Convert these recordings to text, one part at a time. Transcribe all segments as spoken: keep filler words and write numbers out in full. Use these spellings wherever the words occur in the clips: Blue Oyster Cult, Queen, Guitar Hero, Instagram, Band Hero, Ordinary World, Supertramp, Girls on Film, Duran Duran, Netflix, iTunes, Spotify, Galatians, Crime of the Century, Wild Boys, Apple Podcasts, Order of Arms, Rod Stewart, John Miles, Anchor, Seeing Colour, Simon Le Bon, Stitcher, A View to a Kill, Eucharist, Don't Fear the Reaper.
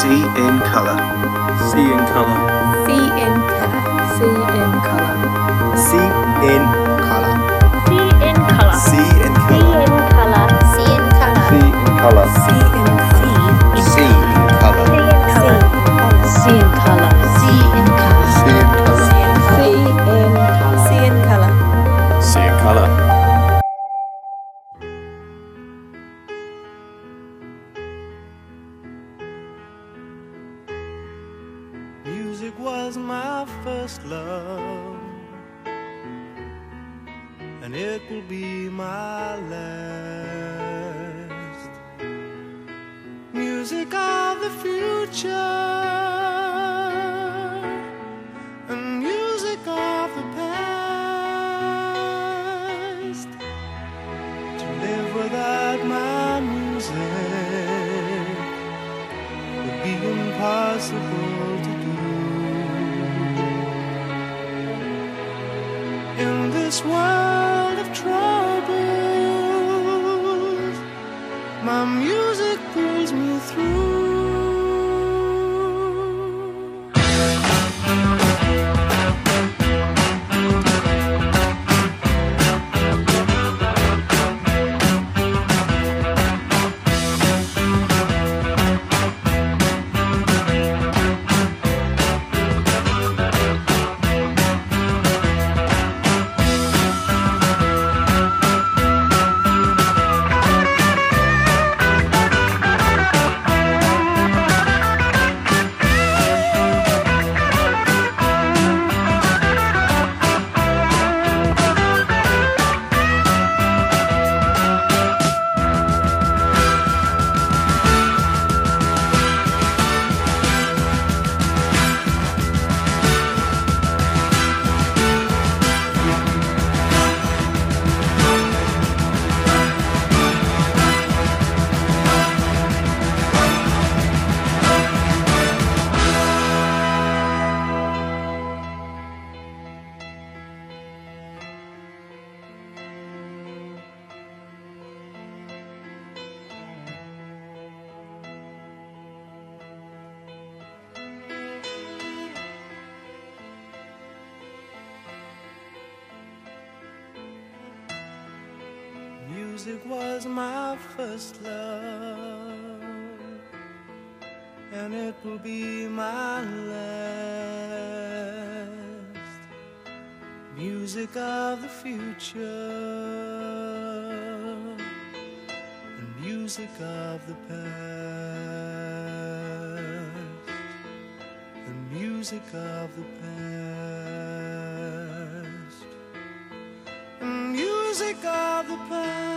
See in Colour. See in Colour. See in Colour. See in Colour. See in Colour. See in Colour. See in Colour. See in Colour. See in Colour. See in Colour. See in Colour. See in Colour. See in Colour. See in Colour. See in Colour. See in Colour. See in Colour. Music was my first love, and it will be my last. Music of the future, and music of the past, and music of the past, and music of the past.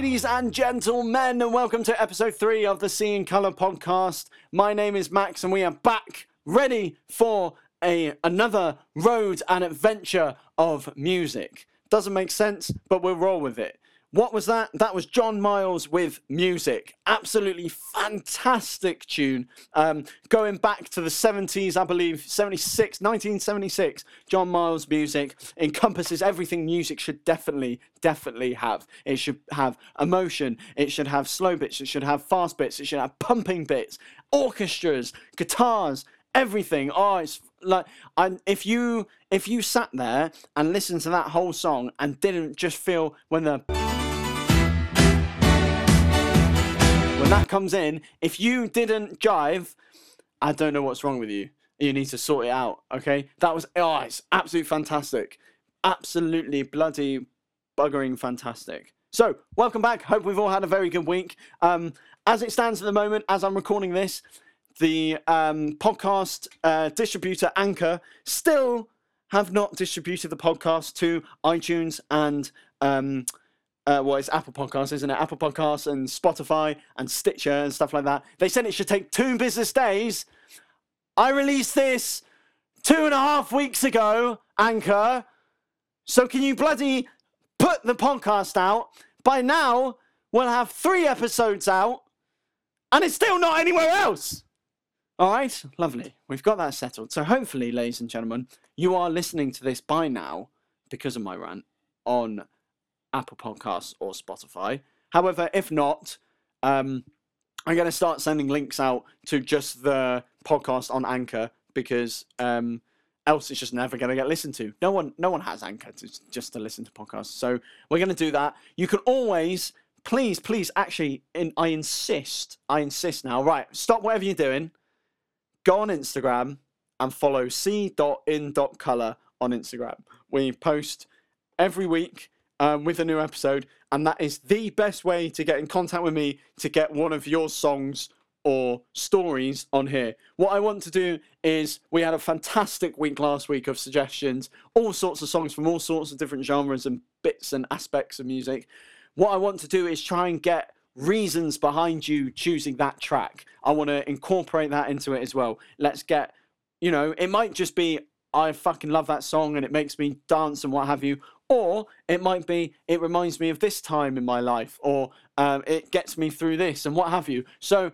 Ladies and gentlemen, and welcome to episode three of the Seeing Colour podcast. My name is Max, and we are back, ready for a another road and adventure of music. Doesn't make sense, but we'll roll with it. What was that? That was John Miles with Music. Absolutely fantastic tune. Um, going back to the seventies, I believe, seventy-six, nineteen seventy-six, John Miles' music encompasses everything music should definitely, definitely have. It should have emotion. It should have slow bits. It should have fast bits. It should have pumping bits, orchestras, guitars, everything. Oh, it's like I, if you if you sat there and listened to that whole song and didn't just feel when the when that comes in, if you didn't jive, I don't know what's wrong with you. You need to sort it out, okay? That was oh, it's absolutely fantastic, absolutely bloody buggering fantastic. So, welcome back. Hope we've all had a very good week. Um, as it stands at the moment, as I'm recording this, the um, podcast uh, distributor Anchor still have not distributed the podcast to iTunes and, um, uh, well, it's Apple Podcasts, isn't it? Apple Podcasts and Spotify and Stitcher and stuff like that. They said it should take two business days. I released this two and a half weeks ago, Anchor. So can you bloody put the podcast out? By now, we'll have three episodes out, and it's still not anywhere else. All right, lovely. We've got that settled. So hopefully, ladies and gentlemen, you are listening to this by now, because of my rant, on Apple Podcasts or Spotify. However, if not, um, I'm going to start sending links out to just the podcast on Anchor, because um, else it's just never going to get listened to. No one, no one has Anchor to, just to listen to podcasts. So we're going to do that. You can always, please, please, actually, in, I insist, I insist now. Right, stop whatever you're doing. Go on Instagram and follow c dot in dot color on Instagram. We post every week um, with a new episode, and that is the best way to get in contact with me, to get one of your songs or stories on here. What I want to do is, we had a fantastic week last week of suggestions, all sorts of songs from all sorts of different genres and bits and aspects of music. What I want to do is try and get reasons behind you choosing that track. I want to incorporate that into it as well. Let's get, you know, it might just be, I fucking love that song and it makes me dance and what have you. Or it might be, it reminds me of this time in my life, or um, it gets me through this and what have you. So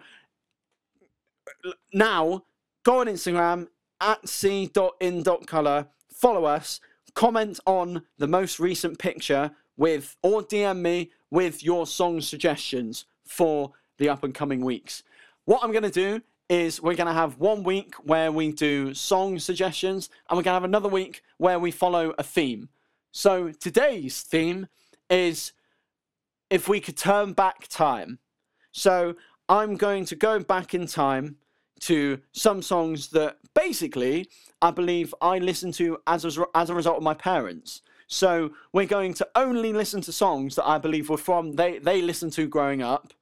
now, go on Instagram, at c dot in dot color, follow us, comment on the most recent picture with, or D M me with your song suggestions for the up and coming weeks. What I'm going to do is, we're going to have one week where we do song suggestions, and we're going to have another week where we follow a theme. So today's theme is if we could turn back time. So I'm going to go back in time to some songs that basically I believe I listened to as a, as a result of my parents. So we're going to only listen to songs that I believe were from, they, they listened to growing up,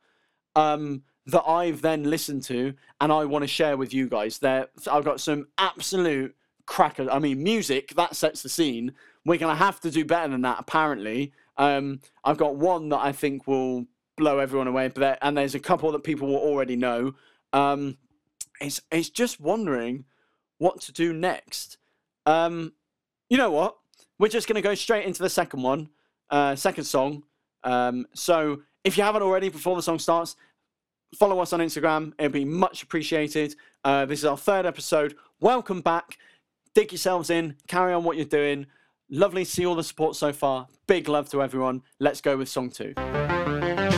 um, that I've then listened to, and I want to share with you guys. There, I've got some absolute crackers. I mean, music, that sets the scene. We're going to have to do better than that, apparently. Um, I've got one that I think will blow everyone away, but there, and there's a couple that people will already know. Um, it's, it's just wondering what to do next. Um, you know what? We're just going to go straight into the second one, uh, second song. Um, so if you haven't already, before the song starts, follow us on Instagram. It'd be much appreciated. Uh, this is our third episode. Welcome back. Dig yourselves in. Carry on what you're doing. Lovely to see all the support so far. Big love to everyone. Let's go with song two. Whoa!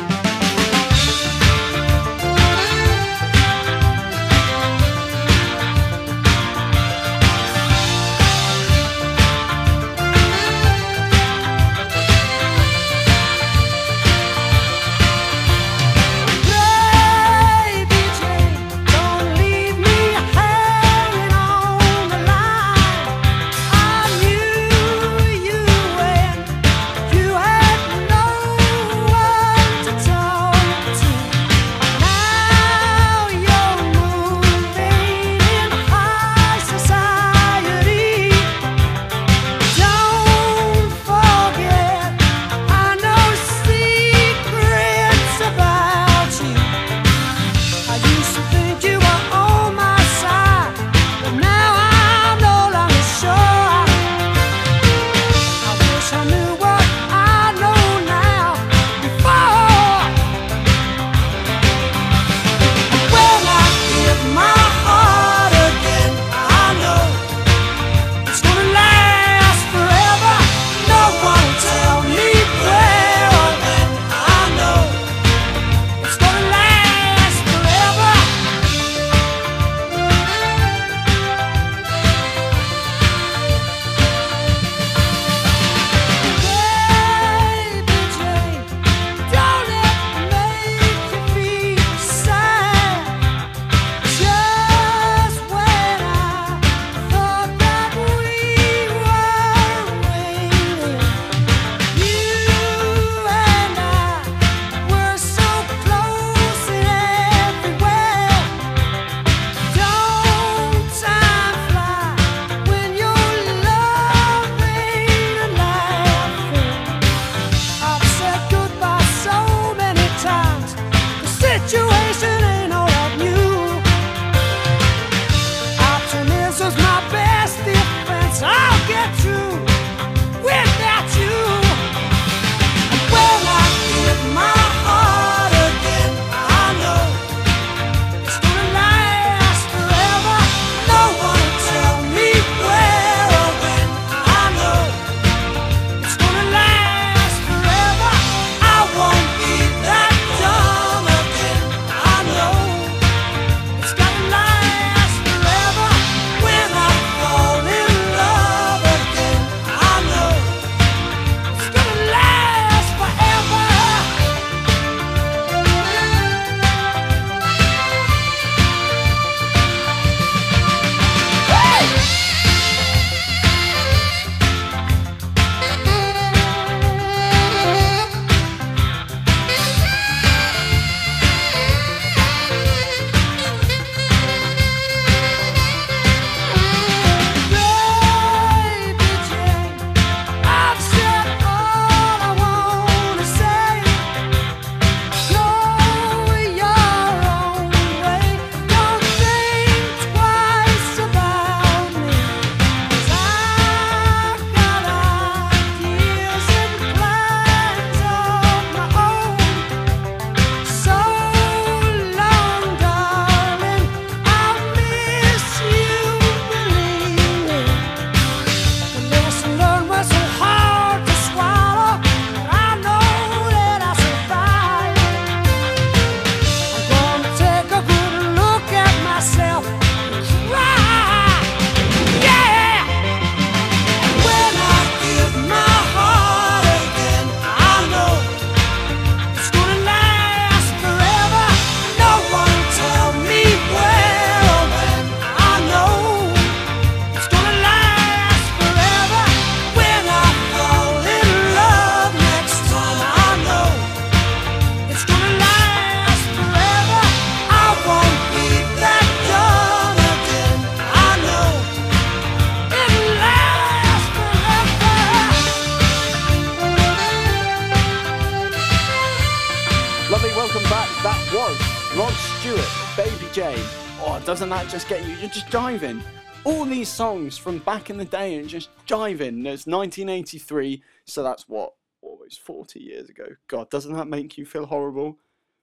That was Rod Stewart, Baby Jane. Oh, doesn't that just get you? You're just jiving. All these songs from back in the day and just jiving. It's nineteen eighty-three, so that's what, almost forty years ago. God, doesn't that make you feel horrible?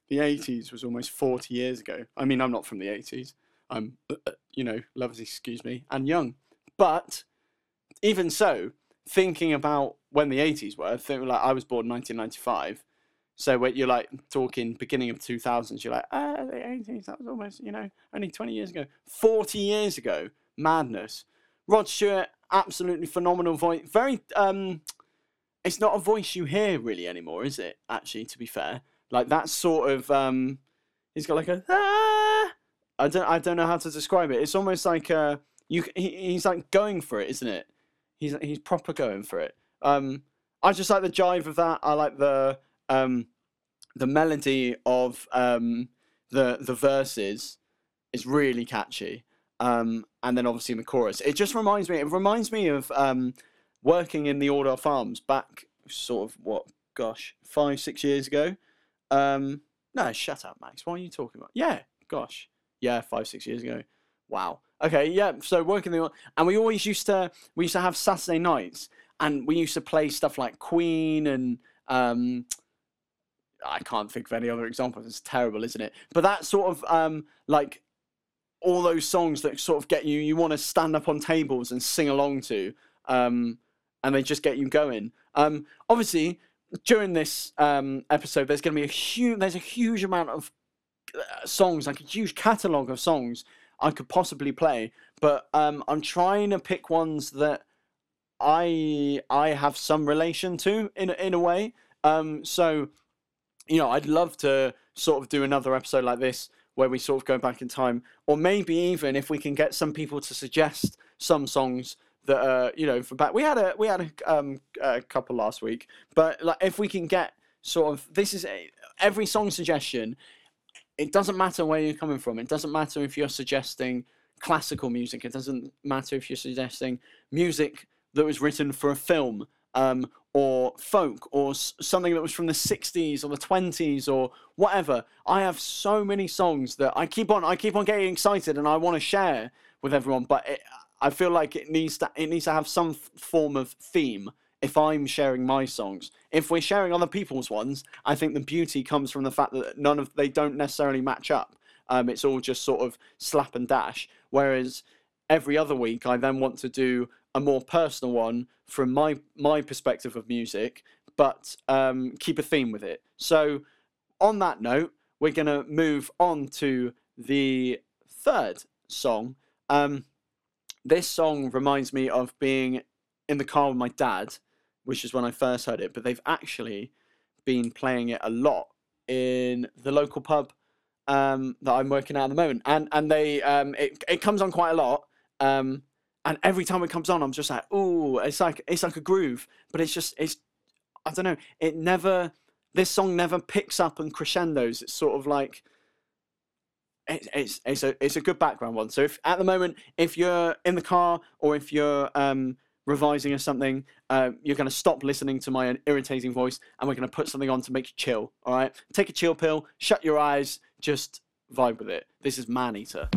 The eighties was almost forty years ago. I mean, I'm not from the eighties. I'm, you know, lovers, excuse me, and young. But even so, thinking about when the eighties were, think, like I was born in nineteen ninety-five. So when you're like talking beginning of two thousands, you're like, ah, the eighties, that was almost, you know, only twenty years ago. forty years ago, madness. Rod Stewart, absolutely phenomenal voice. Very, um, it's not a voice you hear really anymore, is it? Actually, to be fair. Like that sort of, um, he's got like a, ah! I don't, I don't know how to describe it. It's almost like uh, you. He, he's like going for it, isn't it? He's he's proper going for it. Um, I just like the jive of that. I like the um, the melody of um, the the verses. It's really catchy. Um, and then obviously the chorus. It just reminds me. It reminds me of um, working in the Order of Arms back, sort of what? Gosh, five six years ago. Um, no, shut up, Max. What are you talking about? Yeah, gosh, yeah, five, six years ago. Wow. Okay, yeah. So working the and we always used to we used to have Saturday nights, and we used to play stuff like Queen and um, I can't think of any other examples. It's terrible, isn't it? But that sort of um, like all those songs that sort of get you you want to stand up on tables and sing along to, um, and they just get you going. Um, obviously. During this um, episode, there's going to be a huge, there's a huge amount of uh, songs, like a huge catalogue of songs I could possibly play. But um, I'm trying to pick ones that I I have some relation to in in a way. Um, so, you know, I'd love to sort of do another episode like this where we sort of go back in time, or maybe even if we can get some people to suggest some songs. That uh, you know, from back we had a we had a, um, a couple last week, but like if we can get sort of this is a, every song suggestion. It doesn't matter where you're coming from. It doesn't matter if you're suggesting classical music. It doesn't matter if you're suggesting music that was written for a film, um, or folk, or s- something that was from the sixties or the twenties or whatever. I have so many songs that I keep on I keep on getting excited and I want to share with everyone, but. It, I feel like it needs to it needs to have some f- form of theme if I'm sharing my songs. If we're sharing other people's ones, I think the beauty comes from the fact that none of they don't necessarily match up. Um, it's all just sort of slap and dash. Whereas every other week, I then want to do a more personal one from my my perspective of music, but um, keep a theme with it. So on that note, we're gonna move on to the third song. Um, This song reminds me of being in the car with my dad, which is when I first heard it, but they've actually been playing it a lot in the local pub um, that I'm working at at the moment. And and they um, it, it comes on quite a lot, um, and every time it comes on, I'm just like, ooh, it's like it's like a groove, but it's just, it's I don't know, it never, this song never picks up and crescendos. It's sort of like... It's, it's it's a it's a good background one. So if at the moment, if you're in the car or if you're um, revising or something, uh, you're going to stop listening to my irritating voice and we're going to put something on to make you chill. All right, take a chill pill, shut your eyes, just vibe with it. This is Man Eater.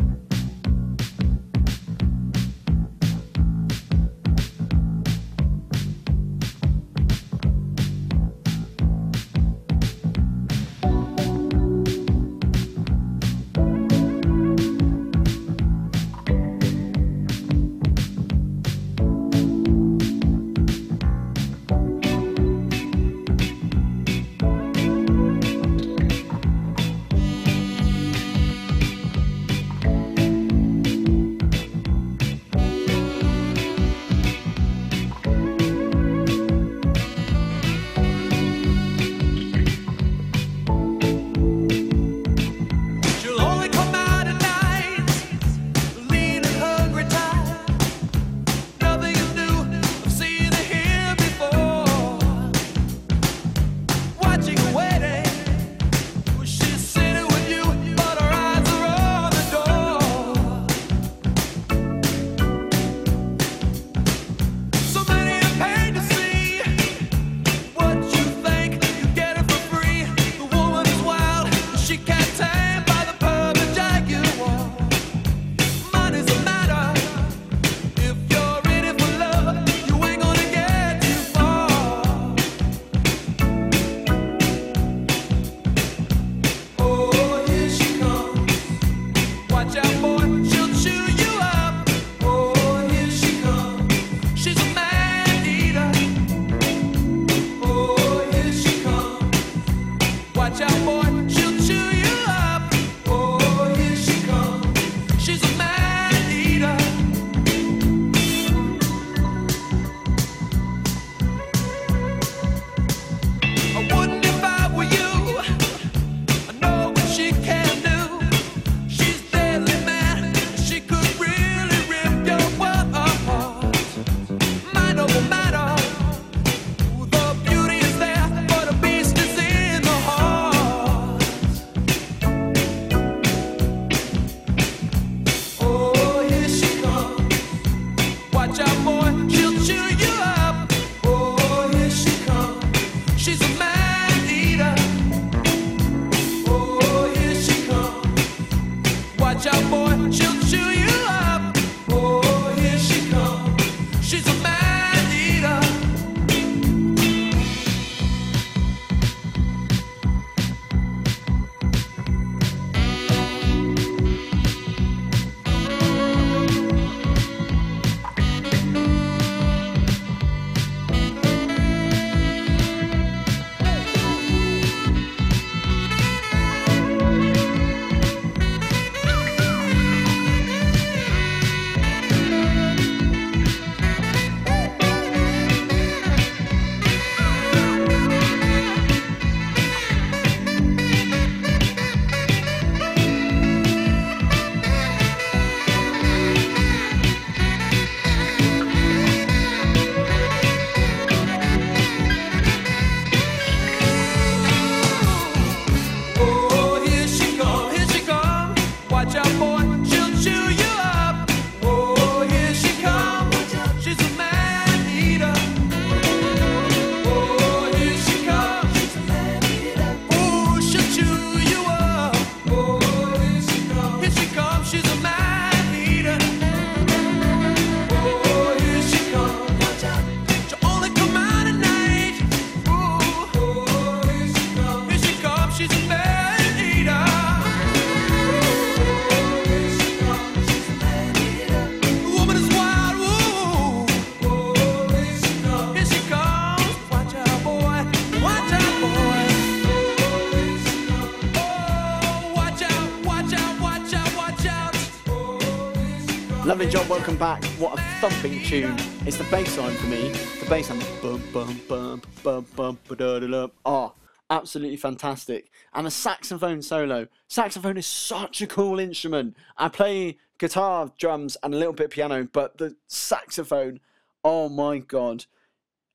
Lovely job, welcome back. What a thumping tune. It's the bass line for me. The bass line. Bum, bum, bum, bum, bum, da, da, da. Oh, absolutely fantastic. And the saxophone solo. Saxophone is such a cool instrument. I play guitar, drums, and a little bit of piano, but the saxophone, oh my god.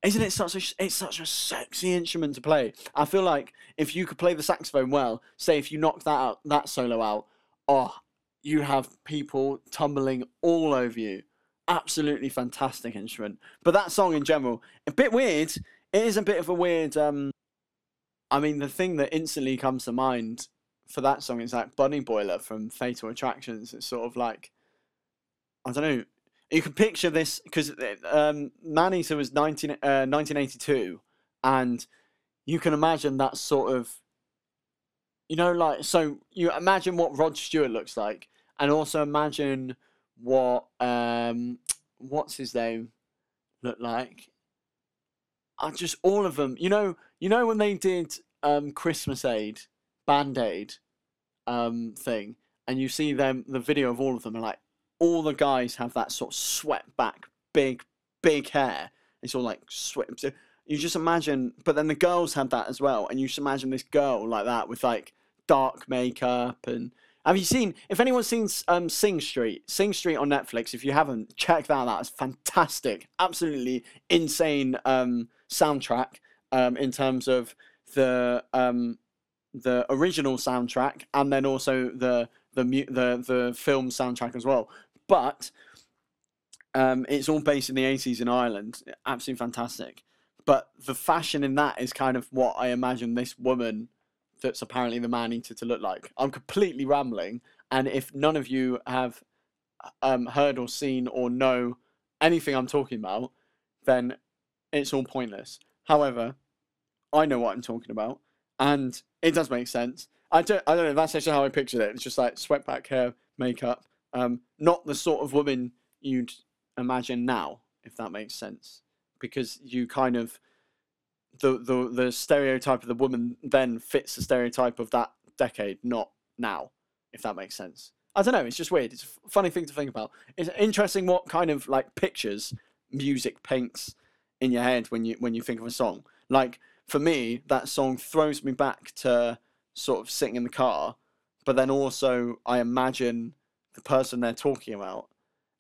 Isn't it such a, it's such a sexy instrument to play? I feel like if you could play the saxophone well, say if you knock that out, that solo out, oh, you have people tumbling all over you. Absolutely fantastic instrument. But that song in general, a bit weird. It is a bit of a weird, um, I mean, the thing that instantly comes to mind for that song is like Bunny Boiler from Fatal Attractions. It's sort of like, I don't know. You can picture this, because um, Man Eater was nineteen, uh, nineteen eighty-two, and you can imagine that sort of, you know, like, so you imagine what Rod Stewart looks like, and also imagine what, um, what's his name, looked like. I just, all of them, you know, you know when they did um, Christmas Aid, Band-Aid um, thing, and you see them, the video of all of them, and like, all the guys have that sort of swept back, big, big hair. It's all like sweat. So you just imagine, but then the girls had that as well. And you just imagine this girl like that with like dark makeup. And have you seen, if anyone's seen um, Sing Street, Sing Street on Netflix, if you haven't, check that out. It's fantastic. Absolutely insane um, soundtrack um, in terms of the um, the original soundtrack and then also the the the the film soundtrack as well. But um, it's all based in the eighties in Ireland. Absolutely fantastic. But the fashion in that is kind of what I imagine this woman that's apparently the Man Eater to look like. I'm completely rambling. And if none of you have um, heard or seen or know anything I'm talking about, then it's all pointless. However, I know what I'm talking about. And it does make sense. I don't, I don't know. That's actually how I pictured it. It's just like swept back hair, makeup. Um, not the sort of woman you'd imagine now, if that makes sense, because you kind of the the the stereotype of the woman then fits the stereotype of that decade, not now, if that makes sense. I don't know. It's just weird. It's a funny thing to think about. It's interesting what kind of like pictures music paints in your head when you when you think of a song. Like for me, that song throws me back to sort of sitting in the car, but then also I imagine the person they're talking about,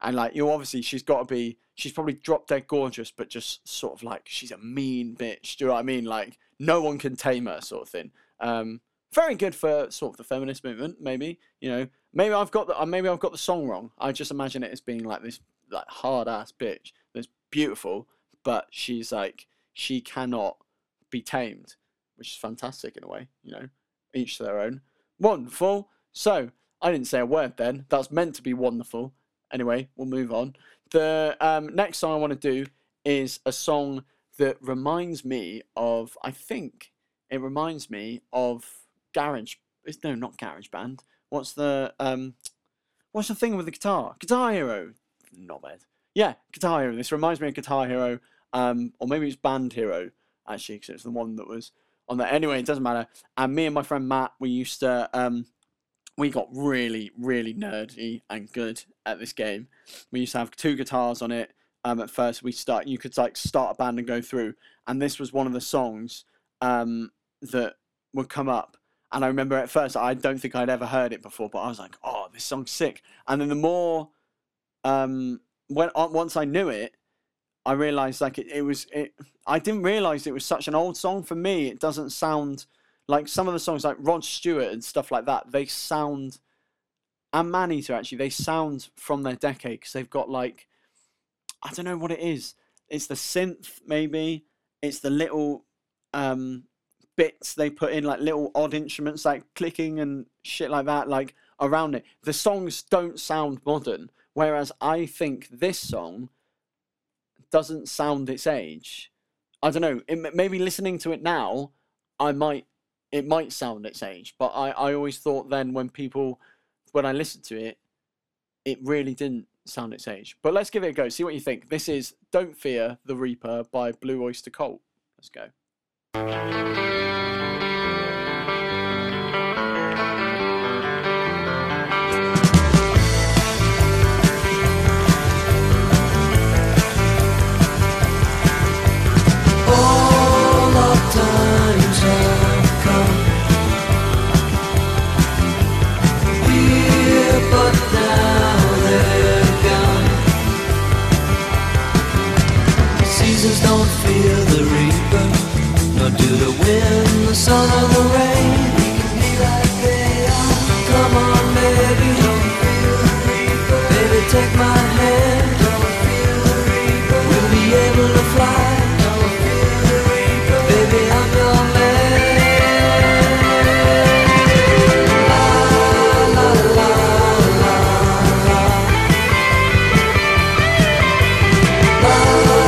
and like you obviously she's got to be she's probably drop dead gorgeous, but just sort of like she's a mean bitch. Do you know what I mean? Like no one can tame her, sort of thing. Um, very good for sort of the feminist movement, maybe. You know, maybe I've got the maybe I've got the song wrong. I just imagine it as being like this like hard ass bitch that's beautiful, but she's like she cannot be tamed, which is fantastic in a way. You know, each to their own. Wonderful. So. I didn't say a word then. That's meant to be wonderful. Anyway, we'll move on. The um, next song I want to do is a song that reminds me of, I think it reminds me of Garage. It's, no, not Garage Band. What's the um, what's the thing with the guitar? Guitar Hero. Not bad. Yeah, Guitar Hero. This reminds me of Guitar Hero, um, or maybe it's Band Hero actually, because it's the one that was on there. Anyway, it doesn't matter. And me and my friend Matt, we used to. Um, We got really, really nerdy and good at this game. We used to have two guitars on it. Um, at first, we start. You could like start a band and go through. And this was one of the songs um, that would come up. And I remember at first, I don't think I'd ever heard it before, but I was like, "Oh, this song's sick!" And then the more, um, when once I knew it, I realized like it, it was. It I didn't realize it was such an old song for me. It doesn't sound. Like, some of the songs, like Rod Stewart and stuff like that, they sound, and Man Eater, actually, they sound from their decade, because they've got, like, I don't know what it is. It's the synth, maybe. It's the little um, bits they put in, like, little odd instruments, like clicking and shit like that, like, around it. The songs don't sound modern, whereas I think this song doesn't sound its age. I don't know. It, maybe listening to it now, I might... It might sound its age, but I, I always thought then when people, when I listened to it, it really didn't sound its age. But let's give it a go. See what you think. This is Don't Fear the Reaper by Blue Oyster Cult. Let's go. do the wind, the sun or the rain, we can be like they are. Come on, baby, don't fear the reaper. Baby, take my hand, don't fear the reaper. We'll be able to fly, don't fear the reaper. Baby, I'm your man. La, la, la, la, la. La, la, la.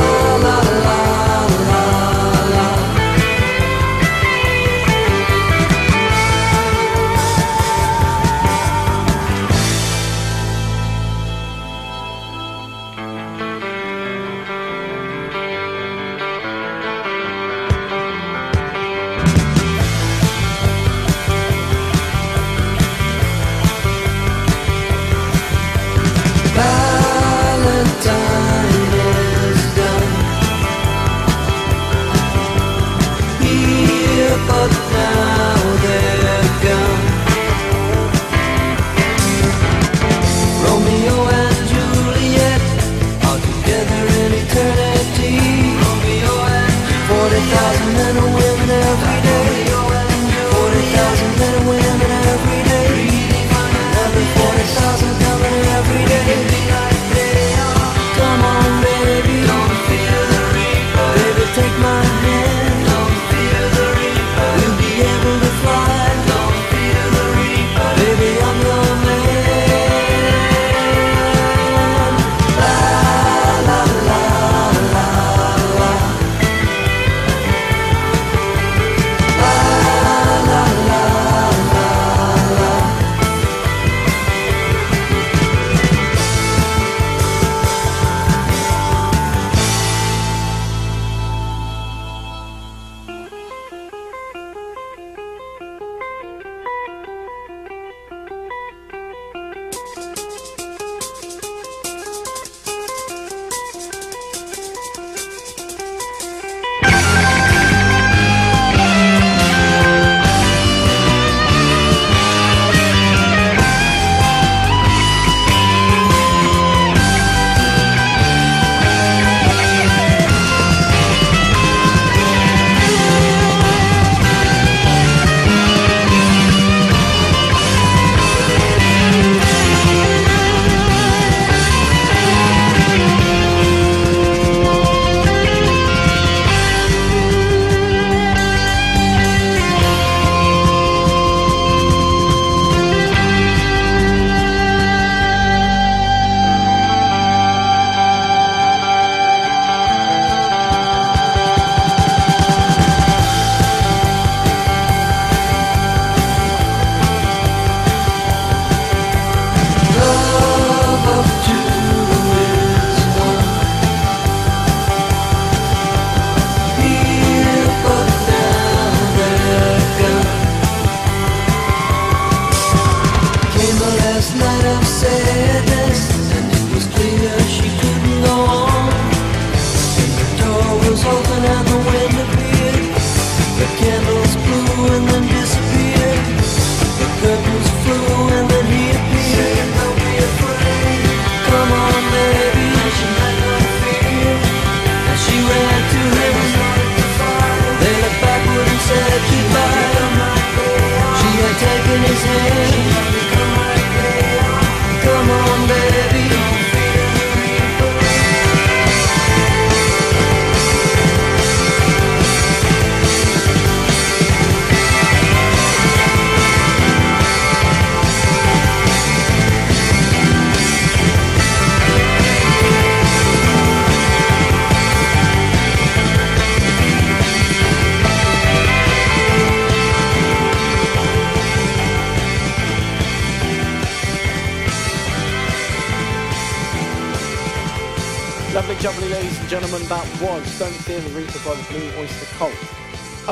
Don't Fear the Reaper by the Blue Oyster Cult.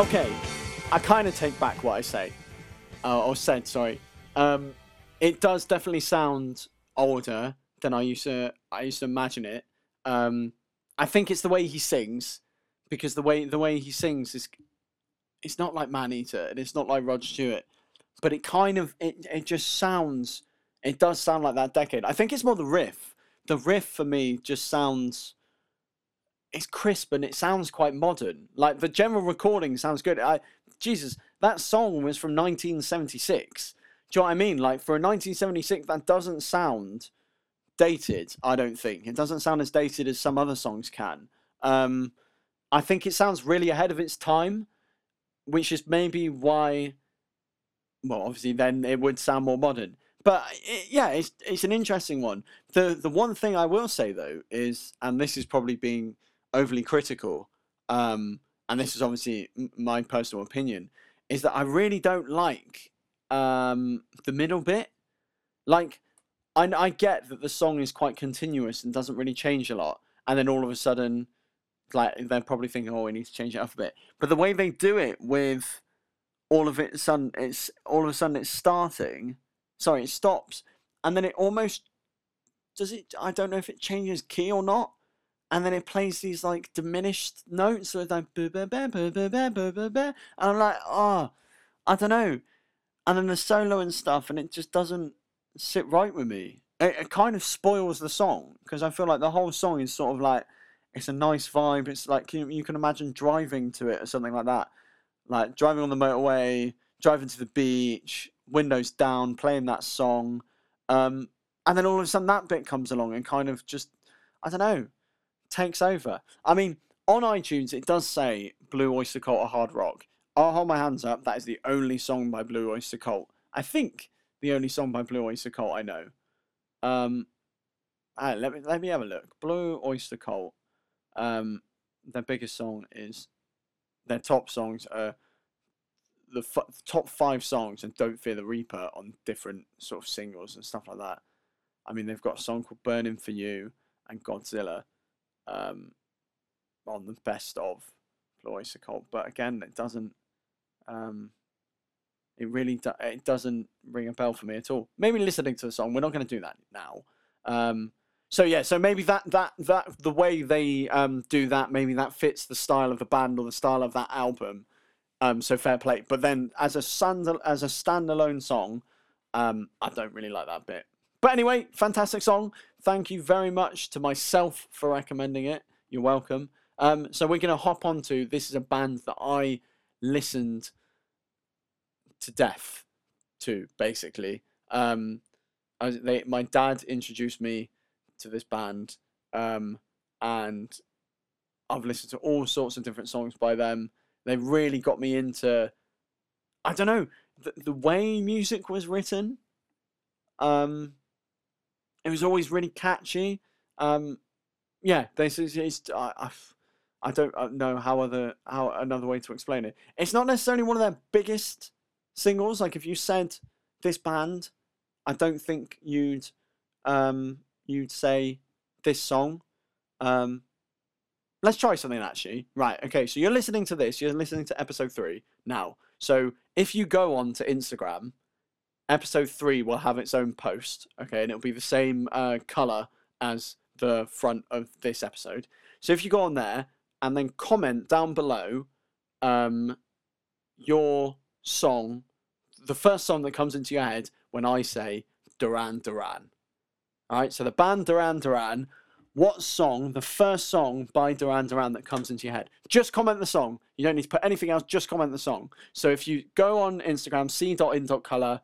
Okay, I kind of take back what I say. Uh, or said, sorry. Um, it does definitely sound older than I used to I used to imagine it. Um, I think it's the way he sings, because the way the way he sings is, it's not like Maneater and it's not like Rod Stewart, but it kind of it it just sounds it does sound like that decade. I think it's more the riff. The riff for me just sounds. it's crisp and it sounds quite modern. Like, the general recording sounds good. I Jesus, that song was from nineteen seventy-six. Do you know what I mean? Like, for a nineteen seventy-six, that doesn't sound dated, I don't think. It doesn't sound as dated as some other songs can. Um, I think it sounds really ahead of its time, which is maybe why... Well, obviously, then it would sound more modern. But, it, yeah, it's it's an interesting one. The the one thing I will say, though, is... And this is probably being overly critical. Um, and this is obviously my personal opinion. Is that I really don't like um, the middle bit. Like, I, I get that the song is quite continuous and doesn't really change a lot. And then all of a sudden, like, they're probably thinking, oh, we need to change it up a bit. But the way they do it with... All of it, sudden, it's all of a sudden it's starting. Sorry, it stops, and then it almost does it. I don't know if it changes key or not, and then it plays these like diminished notes. So it's like, and I'm like, ah, oh, I don't know. And then the solo and stuff, and it just doesn't sit right with me. It, it kind of spoils the song because I feel like the whole song is sort of like it's a nice vibe. It's like you, you can imagine driving to it or something like that. Like, driving on the motorway, driving to the beach, windows down, playing that song. Um, and then all of a sudden that bit comes along and kind of just, I don't know, takes over. I mean, on iTunes, it does say Blue Oyster Cult are hard rock. I'll hold my hands up. That is the only song by Blue Oyster Cult. I think the only song by Blue Oyster Cult I know. Um, all right, let me, let me have a look. Blue Oyster Cult. Um, their biggest song is... Their top songs are the f- top five songs and Don't Fear the Reaper on different sort of singles and stuff like that. I mean, they've got a song called Burning For You and Godzilla um, on the best of Blue Oyster Cult. But again, it doesn't, um, it really do- it doesn't ring a bell for me at all. Maybe listening to the song, we're not going to do that now. Um, So yeah, so maybe that that that the way they um, do that, maybe that fits the style of the band or the style of that album. Um, so fair play. But then as a stand as a standalone song, um, I don't really like that bit. But anyway, fantastic song. Thank you very much to myself for recommending it. You're welcome. Um, so we're gonna hop on to this is a band that I listened to death to basically. Um, I, they, my dad introduced me to this band, um, and I've listened to all sorts of different songs by them. They really got me into, I don't know, the, the way music was written. Um, it was always really catchy. Um, yeah, this is, it's, I, I've, I don't know how other, how another way to explain it. It's not necessarily one of their biggest singles. Like, if you said this band, I don't think you'd, um, you'd say this song. Um, let's try something, actually. Right, okay, so you're listening to this. You're listening to episode three now. So if you go on to Instagram, episode three will have its own post, okay, and it'll be the same uh, colour as the front of this episode. So if you go on there and then comment down below um, your song, the first song that comes into your head when I say Duran Duran. All right, so the band Duran Duran, what song, the first song by Duran Duran that comes into your head? Just comment the song. You don't need to put anything else, just comment the song. So if you go on Instagram, c dot in dot color,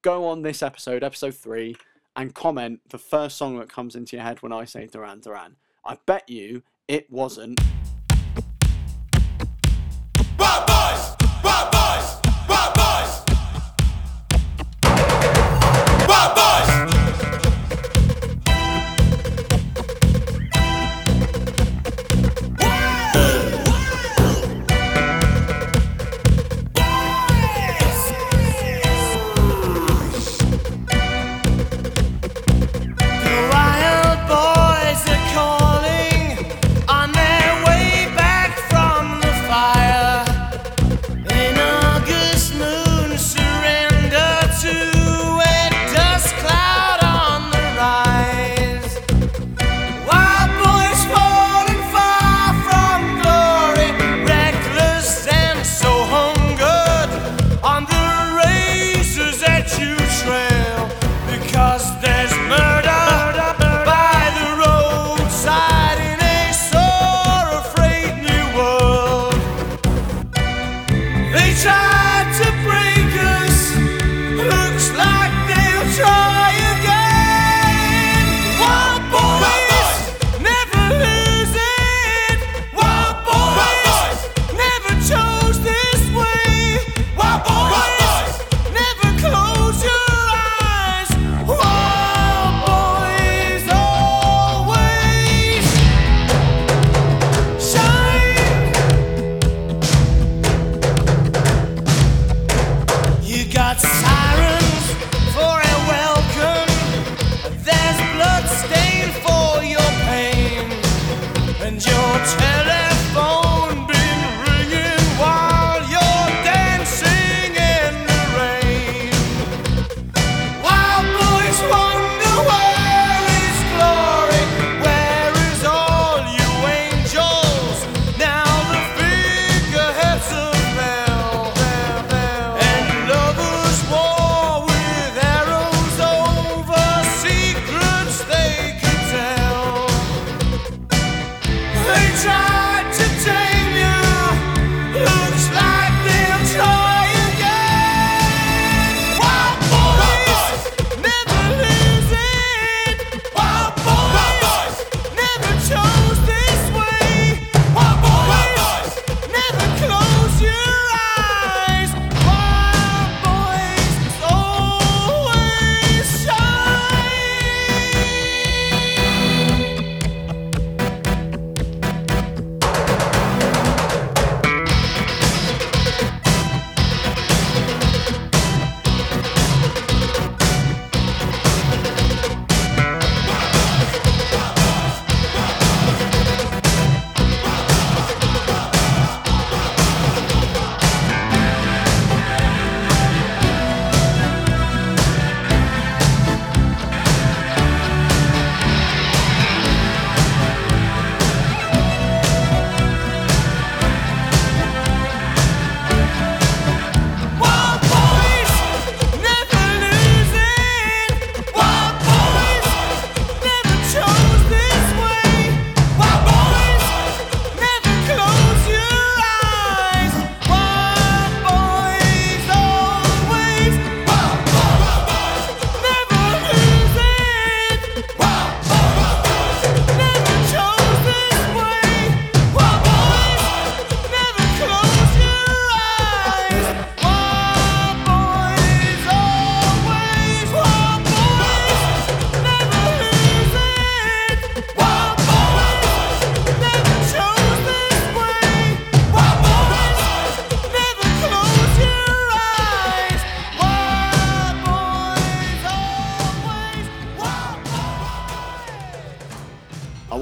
go on this episode, episode three, and comment the first song that comes into your head when I say Duran Duran. I bet you it wasn't... Wild Boys! Wild Boys! Wild Boys! Wild Boys! Wild boys are calling on their way.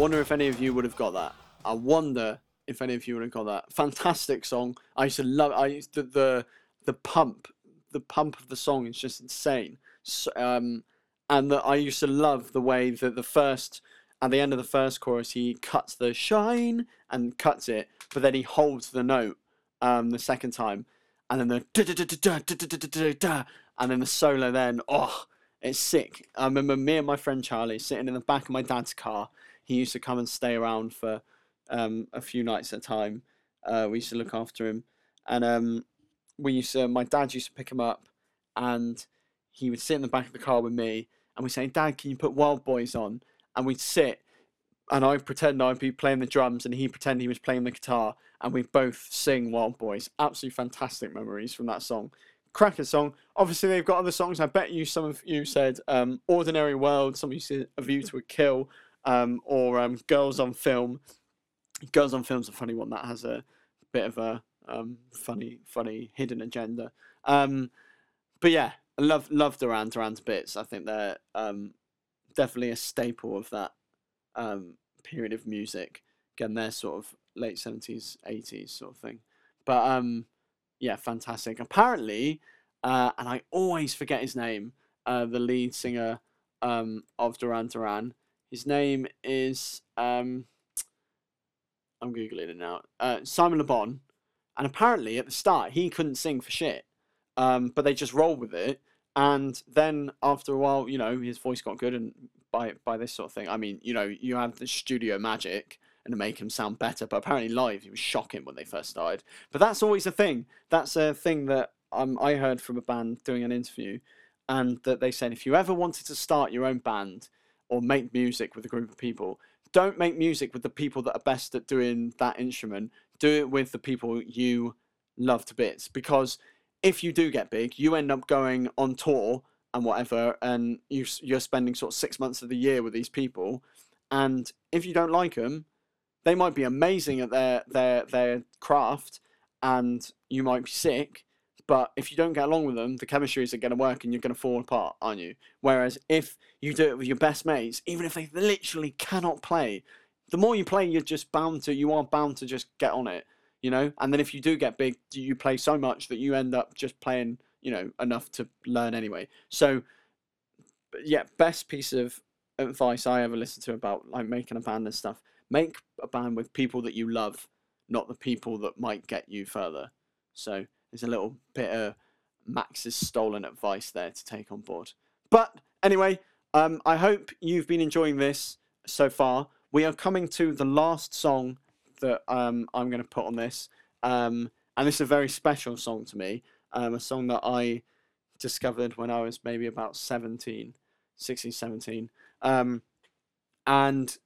wonder if any of you would have got that. I wonder if any of you would have got that. Fantastic song. I used to love. I used to, the the pump, the pump of the song is just insane. So, um, and that I used to love the way that the first, at the end of the first chorus, he cuts the shine and cuts it, but then he holds the note um, the second time, and then the da da da da da da da da da, and then the solo. Then oh. It's sick. I remember me and my friend Charlie sitting in the back of my dad's car. He used to come and stay around for um, a few nights at a time. Uh, we used to look after him. And um, we used to, my dad used to pick him up, and he would sit in the back of the car with me, and we'd say, "Dad, can you put Wild Boys on?" And we'd sit, and I'd pretend I'd be playing the drums, and he'd pretend he was playing the guitar, and we'd both sing Wild Boys. Absolutely fantastic memories from that song. Cracker song. Obviously, they've got other songs. I bet you, some of you said um, Ordinary World, some of you said A View to a Kill, um, or um, Girls on Film. Girls on Film's a funny one. That has a bit of a um, funny, funny hidden agenda. Um, but yeah, I love, love Duran Duran's bits. I think they're um, definitely a staple of that um, period of music. Again, they're sort of late seventies, eighties sort of thing. But... Um, yeah, fantastic. Apparently, uh, and I always forget his name, uh, the lead singer um, of Duran Duran. His name is, um, I'm Googling it now, uh, Simon Le Bon. And apparently, at the start, he couldn't sing for shit. Um, but they just rolled with it. And then after a while, you know, his voice got good. And by by this sort of thing, I mean, you know, you have the studio magic and to make him sound better, but apparently live, he was shocking when they first started. But that's always a thing. That's a thing that um, I heard from a band doing an interview, and that they said, if you ever wanted to start your own band or make music with a group of people, don't make music with the people that are best at doing that instrument. Do it with the people you love to bits, because if you do get big, you end up going on tour and whatever, and you, you're spending sort of six months of the year with these people, and if you don't like them, they might be amazing at their, their their craft, and you might be sick, but if you don't get along with them, the chemistry isn't going to work and you're going to fall apart, aren't you? Whereas if you do it with your best mates, even if they literally cannot play, the more you play, you're just bound to, you are bound to just get on it, you know? And then if you do get big, you play so much that you end up just playing, you know, enough to learn anyway. So, yeah, best piece of advice I ever listened to about like making a band and stuff. Make a band with people that you love, not the people that might get you further. So there's a little bit of Max's stolen advice there to take on board. But anyway, um, I hope you've been enjoying this so far. We are coming to the last song that um, I'm going to put on this. Um, and this is a very special song to me. Um, a song that I discovered when I was maybe about seventeen, sixteen, seventeen. Um, and...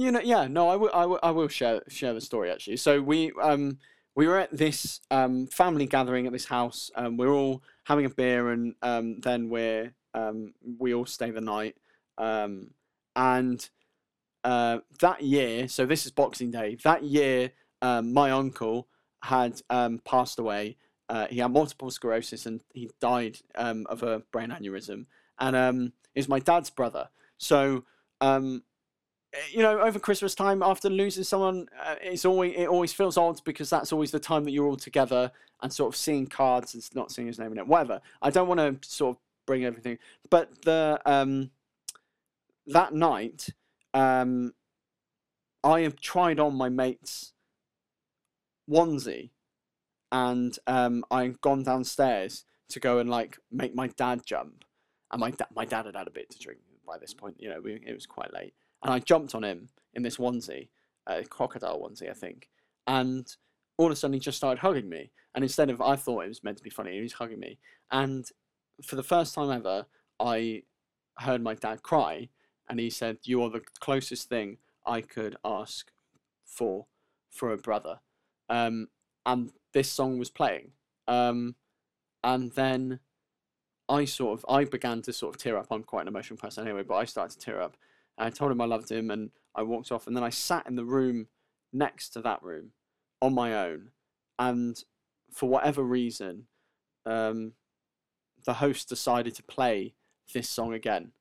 You know, yeah, no, I will, I will, I will share share the story actually. So we um we were at this um family gathering at this house. Um, we we're all having a beer, and um then we're um we all stay the night. Um, and uh that year, so this is Boxing Day. That year, um, my uncle had um passed away. Uh, he had multiple sclerosis and he died um of a brain aneurysm. And um, is my dad's brother. So um. You know, over Christmas time, after losing someone, uh, it's always it always feels odd because that's always the time that you're all together and sort of seeing cards and not seeing his name in it. Whatever. I don't want to sort of bring everything, but the um that night, um, I have tried on my mate's onesie, and um, I've gone downstairs to go and like make my dad jump, and my da- my dad had had a bit to drink by this point. You know, we, it was quite late. And I jumped on him in this onesie, a crocodile onesie, I think. And all of a sudden, he just started hugging me. And instead of, I thought it was meant to be funny, he was hugging me. And for the first time ever, I heard my dad cry. And he said, "You are the closest thing I could ask for, for a brother." Um, and this song was playing. Um, and then I sort of, I began to sort of tear up. I'm quite an emotional person anyway, but I started to tear up. I told him I loved him, and I walked off, and then I sat in the room next to that room on my own, and for whatever reason, um, the host decided to play this song again,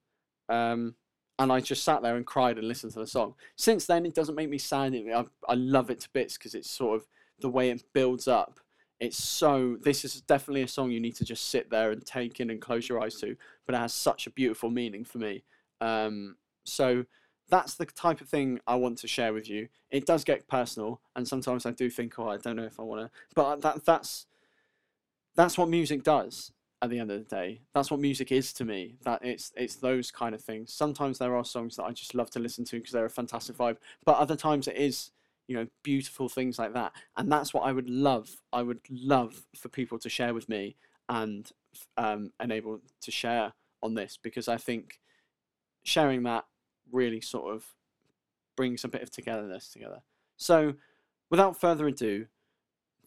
um, And I just sat there and cried and listened to the song. Since then, it doesn't make me sad. I, I love it to bits because it's sort of the way it builds up. It's so, this is definitely a song you need to just sit there and take in and close your eyes to, but it has such a beautiful meaning for me. Um, so that's the type of thing I want to share with you. It does get personal, and sometimes I do think, oh, I don't know if I want to, but that that's that's what music does. At the end of the day, that's what music is to me. That it's it's those kind of things. Sometimes there are songs that I just love to listen to because they're a fantastic vibe, but other times it is, you know, beautiful things like that. And that's what I would love. I would love for people to share with me and um, enable to share on this, because I think sharing that really sort of brings a bit of togetherness together. So, without further ado,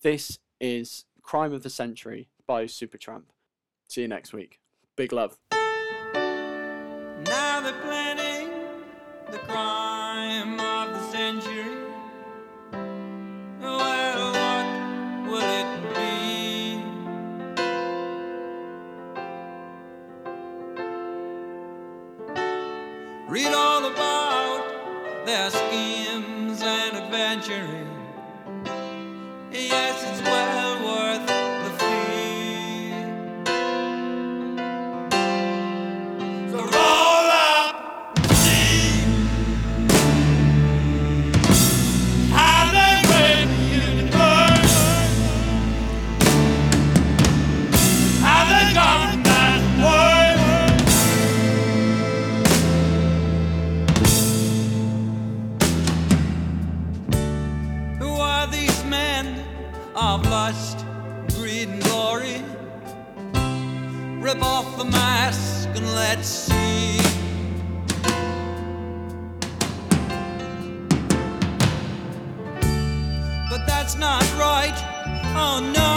this is "Crime of the Century" by Supertramp. See you next week. Big love. Now they're planning the crime of the century. Well, what will it be? Read all about their schemes and adventuring. Yes, it's well worth it. Of lust, greed and glory, rip off the mask and let's see. But that's not right, oh no.